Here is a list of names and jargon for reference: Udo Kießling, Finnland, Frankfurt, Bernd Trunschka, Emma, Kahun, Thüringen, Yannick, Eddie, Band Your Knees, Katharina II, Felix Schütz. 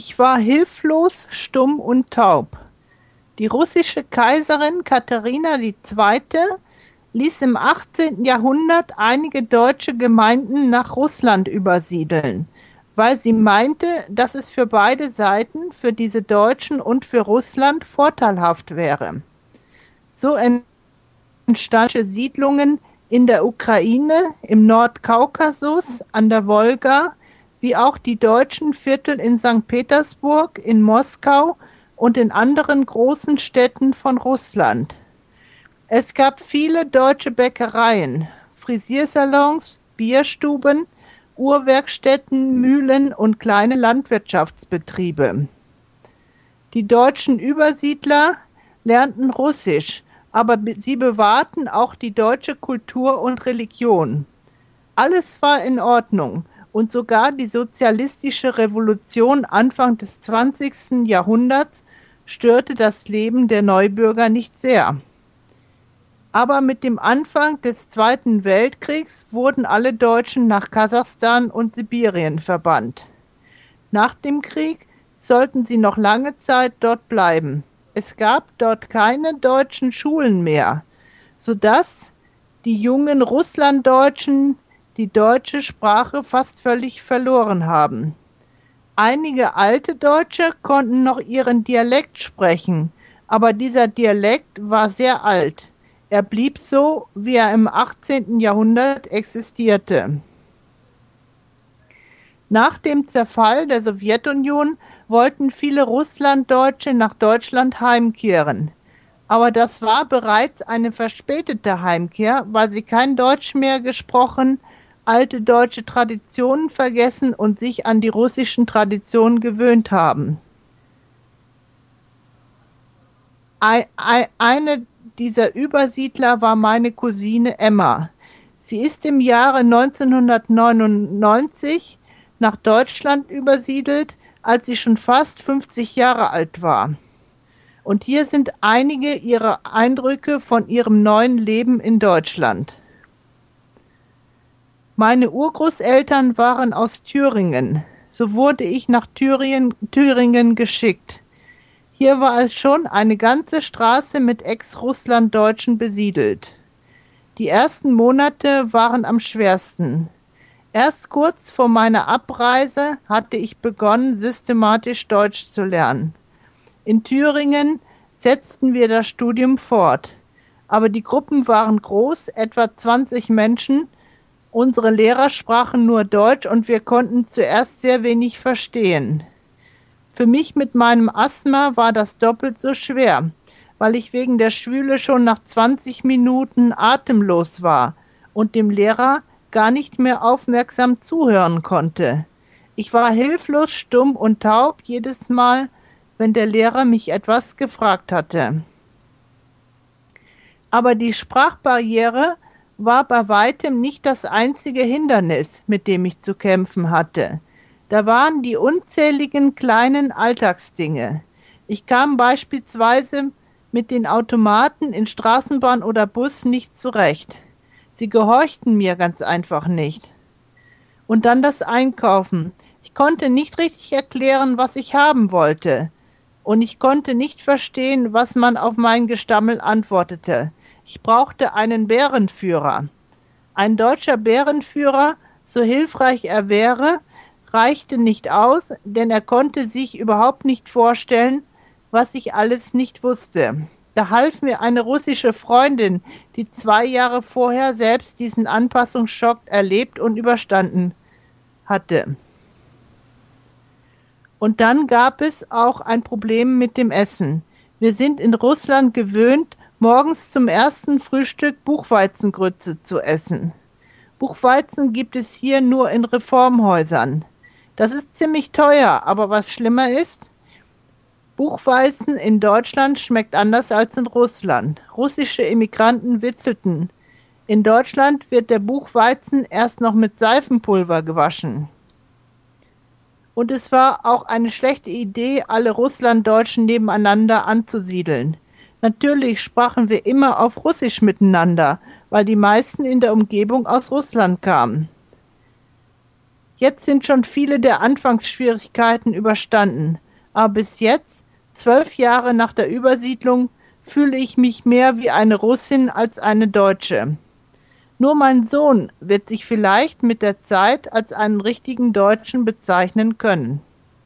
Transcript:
Ich war hilflos, stumm und taub. Die russische Kaiserin Katharina II. Ließ im 18. Jahrhundert einige deutsche Gemeinden nach Russland übersiedeln, weil sie meinte, dass es für beide Seiten, für diese Deutschen und für Russland, vorteilhaft wäre. So entstanden Siedlungen in der Ukraine, im Nordkaukasus, an der Wolga, wie auch die deutschen Viertel in St. Petersburg, in Moskau und in anderen großen Städten von Russland. Es gab viele deutsche Bäckereien, Frisiersalons, Bierstuben, Uhrwerkstätten, Mühlen und kleine Landwirtschaftsbetriebe. Die deutschen Übersiedler lernten Russisch, aber sie bewahrten auch die deutsche Kultur und Religion. Alles war in Ordnung und sogar die sozialistische Revolution Anfang des 20. Jahrhunderts störte das Leben der Neubürger nicht sehr. Aber mit dem Anfang des Zweiten Weltkriegs wurden alle Deutschen nach Kasachstan und Sibirien verbannt. Nach dem Krieg sollten sie noch lange Zeit dort bleiben. Es gab dort keine deutschen Schulen mehr, sodass die jungen Russlanddeutschen die deutsche Sprache fast völlig verloren haben. Einige alte Deutsche konnten noch ihren Dialekt sprechen, aber dieser Dialekt war sehr alt. Er blieb so, wie er im 18. Jahrhundert existierte. Nach dem Zerfall der Sowjetunion wollten viele Russlanddeutsche nach Deutschland heimkehren. Aber das war bereits eine verspätete Heimkehr, weil sie kein Deutsch mehr gesprochen, alte deutsche Traditionen vergessen und sich an die russischen Traditionen gewöhnt haben. Eine dieser Übersiedler war meine Cousine Emma. Sie ist im Jahre 1999 nach Deutschland übersiedelt, als sie schon fast 50 Jahre alt war. Und hier sind einige ihrer Eindrücke von ihrem neuen Leben in Deutschland. Meine Urgroßeltern waren aus Thüringen. So wurde ich nach Thüringen geschickt. Hier war es schon eine ganze Straße mit Ex-Russlanddeutschen besiedelt. Die ersten Monate waren am schwersten. Erst kurz vor meiner Abreise hatte ich begonnen, systematisch Deutsch zu lernen. In Thüringen setzten wir das Studium fort. Aber die Gruppen waren groß, etwa 20 Menschen. Unsere Lehrer sprachen nur Deutsch und wir konnten zuerst sehr wenig verstehen. Für mich mit meinem Asthma war das doppelt so schwer, weil ich wegen der Schwüle schon nach 20 Minuten atemlos war und dem Lehrer gar nicht mehr aufmerksam zuhören konnte. Ich war hilflos, stumm und taub jedes Mal, wenn der Lehrer mich etwas gefragt hatte. Aber die Sprachbarriere war bei weitem nicht das einzige Hindernis, mit dem ich zu kämpfen hatte. Da waren die unzähligen kleinen Alltagsdinge. Ich kam beispielsweise mit den Automaten in Straßenbahn oder Bus nicht zurecht. Sie gehorchten mir ganz einfach nicht. Und dann das Einkaufen. Ich konnte nicht richtig erklären, was ich haben wollte. Und ich konnte nicht verstehen, was man auf mein Gestammel antwortete. Ich brauchte einen Bärenführer. Ein deutscher Bärenführer, so hilfreich er wäre, reichte nicht aus, denn er konnte sich überhaupt nicht vorstellen, was ich alles nicht wusste. Da half mir eine russische Freundin, die 2 Jahre vorher selbst diesen Anpassungsschock erlebt und überstanden hatte. Und dann gab es auch ein Problem mit dem Essen. Wir sind in Russland gewöhnt, morgens zum ersten Frühstück Buchweizengrütze zu essen. Buchweizen gibt es hier nur in Reformhäusern. Das ist ziemlich teuer, aber was schlimmer ist, Buchweizen in Deutschland schmeckt anders als in Russland. Russische Immigranten witzelten. In Deutschland wird der Buchweizen erst noch mit Seifenpulver gewaschen. Und es war auch eine schlechte Idee, alle Russlanddeutschen nebeneinander anzusiedeln. Natürlich sprachen wir immer auf Russisch miteinander, weil die meisten in der Umgebung aus Russland kamen. Jetzt sind schon viele der Anfangsschwierigkeiten überstanden. Aber bis jetzt, 12 Jahre nach der Übersiedlung, fühle ich mich mehr wie eine Russin als eine Deutsche. Nur mein Sohn wird sich vielleicht mit der Zeit als einen richtigen Deutschen bezeichnen können.